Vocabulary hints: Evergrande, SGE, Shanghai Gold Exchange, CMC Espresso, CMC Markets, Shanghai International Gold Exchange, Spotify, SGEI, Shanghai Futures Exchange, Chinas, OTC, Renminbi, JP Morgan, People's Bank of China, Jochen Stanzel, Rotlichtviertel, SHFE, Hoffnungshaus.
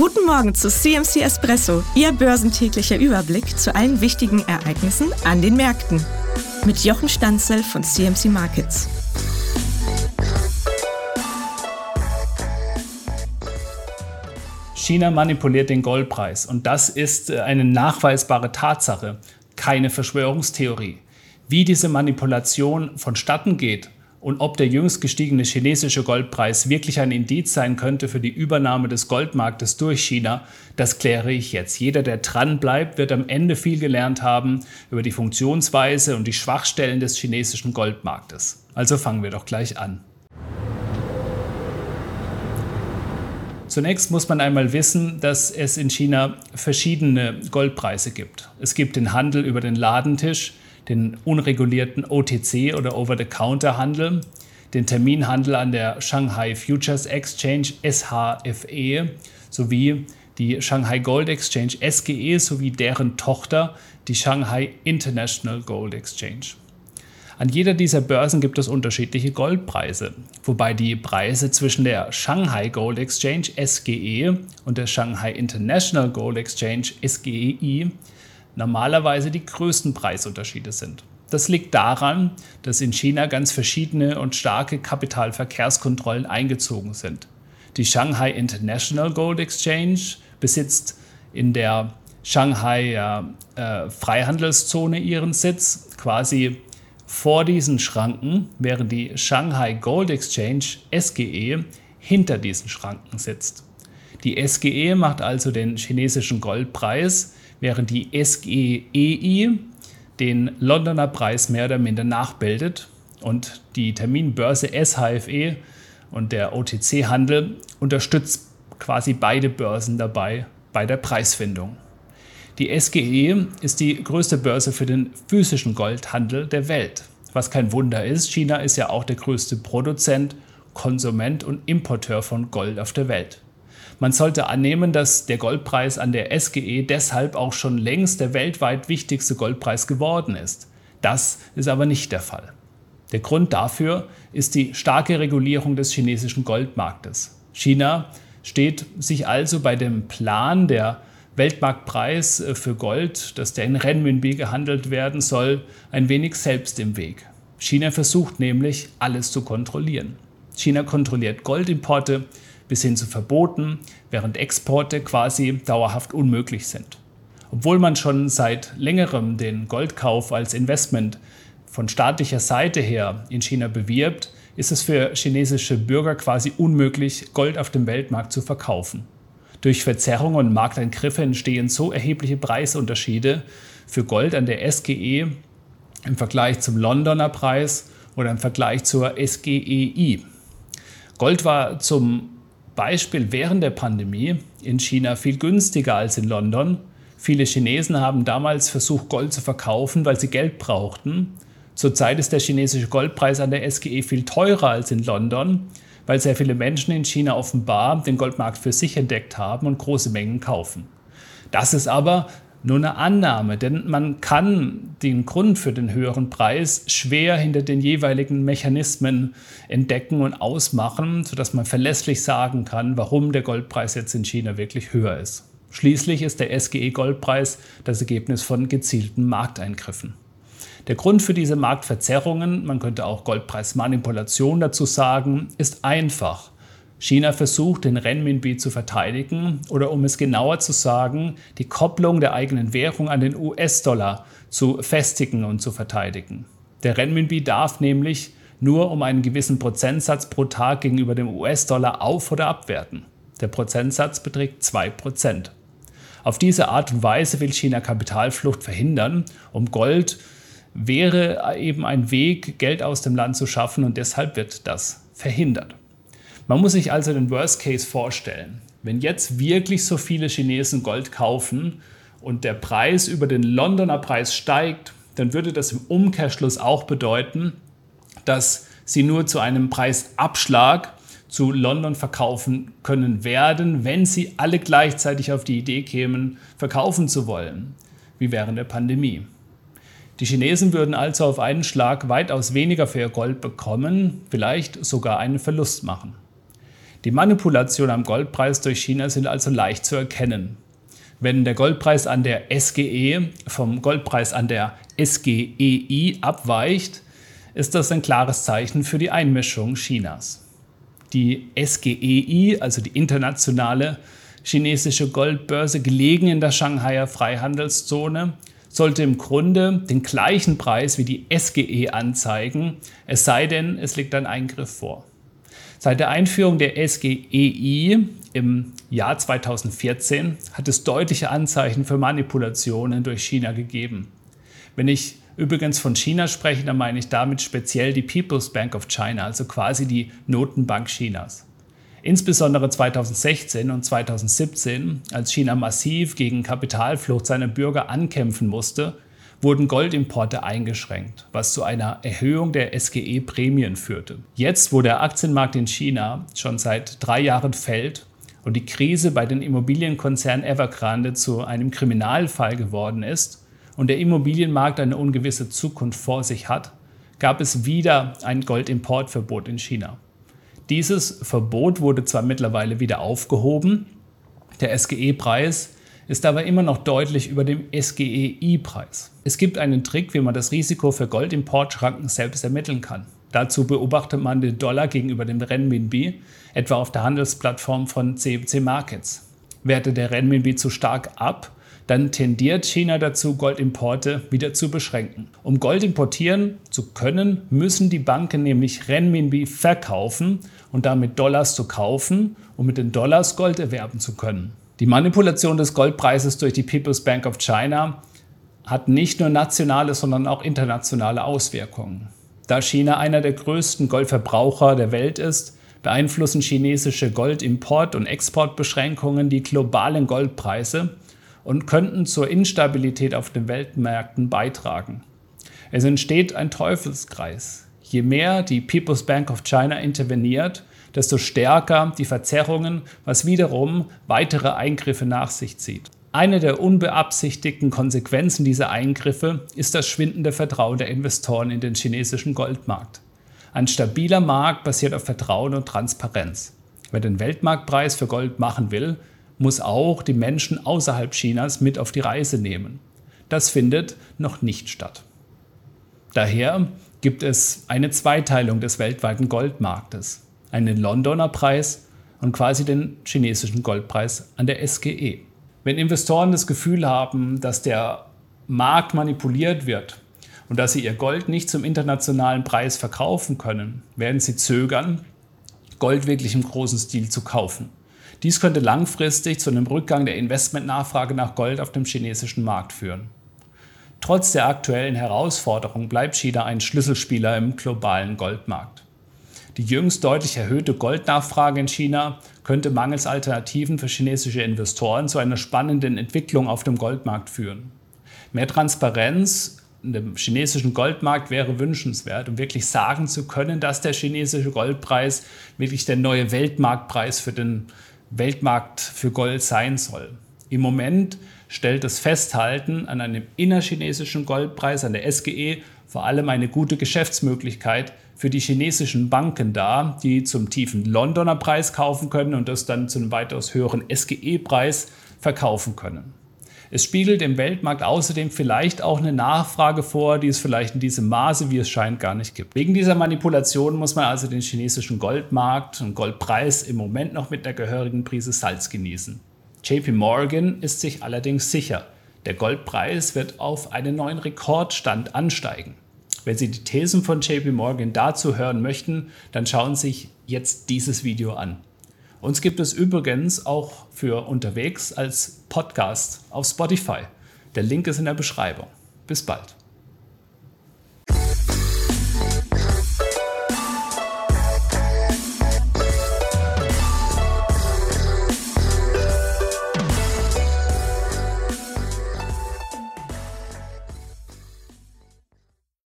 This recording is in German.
Guten Morgen zu CMC Espresso, Ihr börsentäglicher Überblick zu allen wichtigen Ereignissen an den Märkten. Mit Jochen Stanzel von CMC Markets. China manipuliert den Goldpreis und das ist eine nachweisbare Tatsache, keine Verschwörungstheorie. Wie diese Manipulation vonstatten geht und ob der jüngst gestiegene chinesische Goldpreis wirklich ein Indiz sein könnte für die Übernahme des Goldmarktes durch China, das kläre ich jetzt. Jeder, der dran bleibt, wird am Ende viel gelernt haben über die Funktionsweise und die Schwachstellen des chinesischen Goldmarktes. Also fangen wir doch gleich an. Zunächst muss man einmal wissen, dass es in China verschiedene Goldpreise gibt. Es gibt den Handel über den Ladentisch, den unregulierten OTC oder Over-the-Counter-Handel, den Terminhandel an der Shanghai Futures Exchange SHFE sowie die Shanghai Gold Exchange SGE sowie deren Tochter, die Shanghai International Gold Exchange. An jeder dieser Börsen gibt es unterschiedliche Goldpreise, wobei die Preise zwischen der Shanghai Gold Exchange SGE und der Shanghai International Gold Exchange SGEI normalerweise die größten Preisunterschiede sind. Das liegt daran, dass in China ganz verschiedene und starke Kapitalverkehrskontrollen eingezogen sind. Die Shanghai International Gold Exchange besitzt in der Shanghai Freihandelszone ihren Sitz, quasi vor diesen Schranken, während die Shanghai Gold Exchange SGE hinter diesen Schranken sitzt. Die SGE macht also den chinesischen Goldpreis, während die SGEI den Londoner Preis mehr oder minder nachbildet und die Terminbörse SHFE und der OTC-Handel unterstützt quasi beide Börsen dabei bei der Preisfindung. Die SGE ist die größte Börse für den physischen Goldhandel der Welt. Was kein Wunder ist, China ist ja auch der größte Produzent, Konsument und Importeur von Gold auf der Welt. Man sollte annehmen, dass der Goldpreis an der SGE deshalb auch schon längst der weltweit wichtigste Goldpreis geworden ist. Das ist aber nicht der Fall. Der Grund dafür ist die starke Regulierung des chinesischen Goldmarktes. China steht sich also bei dem Plan der Weltmarktpreis für Gold, dass der in Renminbi gehandelt werden soll, ein wenig selbst im Weg. China versucht nämlich, alles zu kontrollieren. China kontrolliert Goldimporte bis hin zu Verboten, während Exporte quasi dauerhaft unmöglich sind. Obwohl man schon seit längerem den Goldkauf als Investment von staatlicher Seite her in China bewirbt, ist es für chinesische Bürger quasi unmöglich, Gold auf dem Weltmarkt zu verkaufen. Durch Verzerrungen und Markteingriffe entstehen so erhebliche Preisunterschiede für Gold an der SGE im Vergleich zum Londoner Preis oder im Vergleich zur SGEI. Gold war zum Beispiel während der Pandemie in China viel günstiger als in London. Viele Chinesen haben damals versucht, Gold zu verkaufen, weil sie Geld brauchten. Zurzeit ist der chinesische Goldpreis an der SGE viel teurer als in London, weil sehr viele Menschen in China offenbar den Goldmarkt für sich entdeckt haben und große Mengen kaufen. Das ist aber nur eine Annahme, denn man kann den Grund für den höheren Preis schwer hinter den jeweiligen Mechanismen entdecken und ausmachen, sodass man verlässlich sagen kann, warum der Goldpreis jetzt in China wirklich höher ist. Schließlich ist der SGE-Goldpreis das Ergebnis von gezielten Markteingriffen. Der Grund für diese Marktverzerrungen, man könnte auch Goldpreismanipulation dazu sagen, ist einfach. China versucht, den Renminbi zu verteidigen oder, um es genauer zu sagen, die Kopplung der eigenen Währung an den US-Dollar zu festigen und zu verteidigen. Der Renminbi darf nämlich nur um einen gewissen Prozentsatz pro Tag gegenüber dem US-Dollar auf- oder abwerten. Der Prozentsatz beträgt 2%. Auf diese Art und Weise will China Kapitalflucht verhindern, um Gold wäre eben ein Weg, Geld aus dem Land zu schaffen und deshalb wird das verhindert. Man muss sich also den Worst Case vorstellen. Wenn jetzt wirklich so viele Chinesen Gold kaufen und der Preis über den Londoner Preis steigt, dann würde das im Umkehrschluss auch bedeuten, dass sie nur zu einem Preisabschlag zu London verkaufen können werden, wenn sie alle gleichzeitig auf die Idee kämen, verkaufen zu wollen, wie während der Pandemie. Die Chinesen würden also auf einen Schlag weitaus weniger für ihr Gold bekommen, vielleicht sogar einen Verlust machen. Die Manipulationen am Goldpreis durch China sind also leicht zu erkennen. Wenn der Goldpreis an der SGE vom Goldpreis an der SGEI abweicht, ist das ein klares Zeichen für die Einmischung Chinas. Die SGEI, also die internationale chinesische Goldbörse, gelegen in der Shanghaier Freihandelszone, sollte im Grunde den gleichen Preis wie die SGE anzeigen, es sei denn, es liegt ein Eingriff vor. Seit der Einführung der SGEI im Jahr 2014 hat es deutliche Anzeichen für Manipulationen durch China gegeben. Wenn ich übrigens von China spreche, dann meine ich damit speziell die People's Bank of China, also quasi die Notenbank Chinas. Insbesondere 2016 und 2017, als China massiv gegen Kapitalflucht seiner Bürger ankämpfen musste, wurden Goldimporte eingeschränkt, was zu einer Erhöhung der SGE-Prämien führte. Jetzt, wo der Aktienmarkt in China schon seit 3 Jahren fällt und die Krise bei den Immobilienkonzernen Evergrande zu einem Kriminalfall geworden ist und der Immobilienmarkt eine ungewisse Zukunft vor sich hat, gab es wieder ein Goldimportverbot in China. Dieses Verbot wurde zwar mittlerweile wieder aufgehoben, der SGE-Preis ist aber immer noch deutlich über dem SGEI-Preis. Es gibt einen Trick, wie man das Risiko für Goldimportschranken selbst ermitteln kann. Dazu beobachtet man den Dollar gegenüber dem Renminbi, etwa auf der Handelsplattform von CMC Markets. Wertet der Renminbi zu stark ab, dann tendiert China dazu, Goldimporte wieder zu beschränken. Um Gold importieren zu können, müssen die Banken nämlich Renminbi verkaufen und damit Dollars zu kaufen, um mit den Dollars Gold erwerben zu können. Die Manipulation des Goldpreises durch die People's Bank of China hat nicht nur nationale, sondern auch internationale Auswirkungen. Da China einer der größten Goldverbraucher der Welt ist, beeinflussen chinesische Goldimport- und Exportbeschränkungen die globalen Goldpreise und könnten zur Instabilität auf den Weltmärkten beitragen. Es entsteht ein Teufelskreis. Je mehr die People's Bank of China interveniert, desto stärker die Verzerrungen, was wiederum weitere Eingriffe nach sich zieht. Eine der unbeabsichtigten Konsequenzen dieser Eingriffe ist das schwindende Vertrauen der Investoren in den chinesischen Goldmarkt. Ein stabiler Markt basiert auf Vertrauen und Transparenz. Wer den Weltmarktpreis für Gold machen will, muss auch die Menschen außerhalb Chinas mit auf die Reise nehmen. Das findet noch nicht statt. Daher gibt es eine Zweiteilung des weltweiten Goldmarktes, einen Londoner Preis und quasi den chinesischen Goldpreis an der SGE. Wenn Investoren das Gefühl haben, dass der Markt manipuliert wird und dass sie ihr Gold nicht zum internationalen Preis verkaufen können, werden sie zögern, Gold wirklich im großen Stil zu kaufen. Dies könnte langfristig zu einem Rückgang der Investmentnachfrage nach Gold auf dem chinesischen Markt führen. Trotz der aktuellen Herausforderung bleibt China ein Schlüsselspieler im globalen Goldmarkt. Die jüngst deutlich erhöhte Goldnachfrage in China könnte mangels Alternativen für chinesische Investoren zu einer spannenden Entwicklung auf dem Goldmarkt führen. Mehr Transparenz in dem chinesischen Goldmarkt wäre wünschenswert, um wirklich sagen zu können, dass der chinesische Goldpreis wirklich der neue Weltmarktpreis für den Weltmarkt für Gold sein soll. Im Moment stellt das Festhalten an einem innerchinesischen Goldpreis, an der SGE, vor allem eine gute Geschäftsmöglichkeit für die chinesischen Banken dar, die zum tiefen Londoner Preis kaufen können und das dann zu einem weitaus höheren SGE-Preis verkaufen können. Es spiegelt im Weltmarkt außerdem vielleicht auch eine Nachfrage vor, die es vielleicht in diesem Maße, wie es scheint, gar nicht gibt. Wegen dieser Manipulation muss man also den chinesischen Goldmarkt und Goldpreis im Moment noch mit einer gehörigen Prise Salz genießen. JP Morgan ist sich allerdings sicher, der Goldpreis wird auf einen neuen Rekordstand ansteigen. Wenn Sie die Thesen von JP Morgan dazu hören möchten, dann schauen Sie sich jetzt dieses Video an. Uns gibt es übrigens auch für unterwegs als Podcast auf Spotify. Der Link ist in der Beschreibung. Bis bald.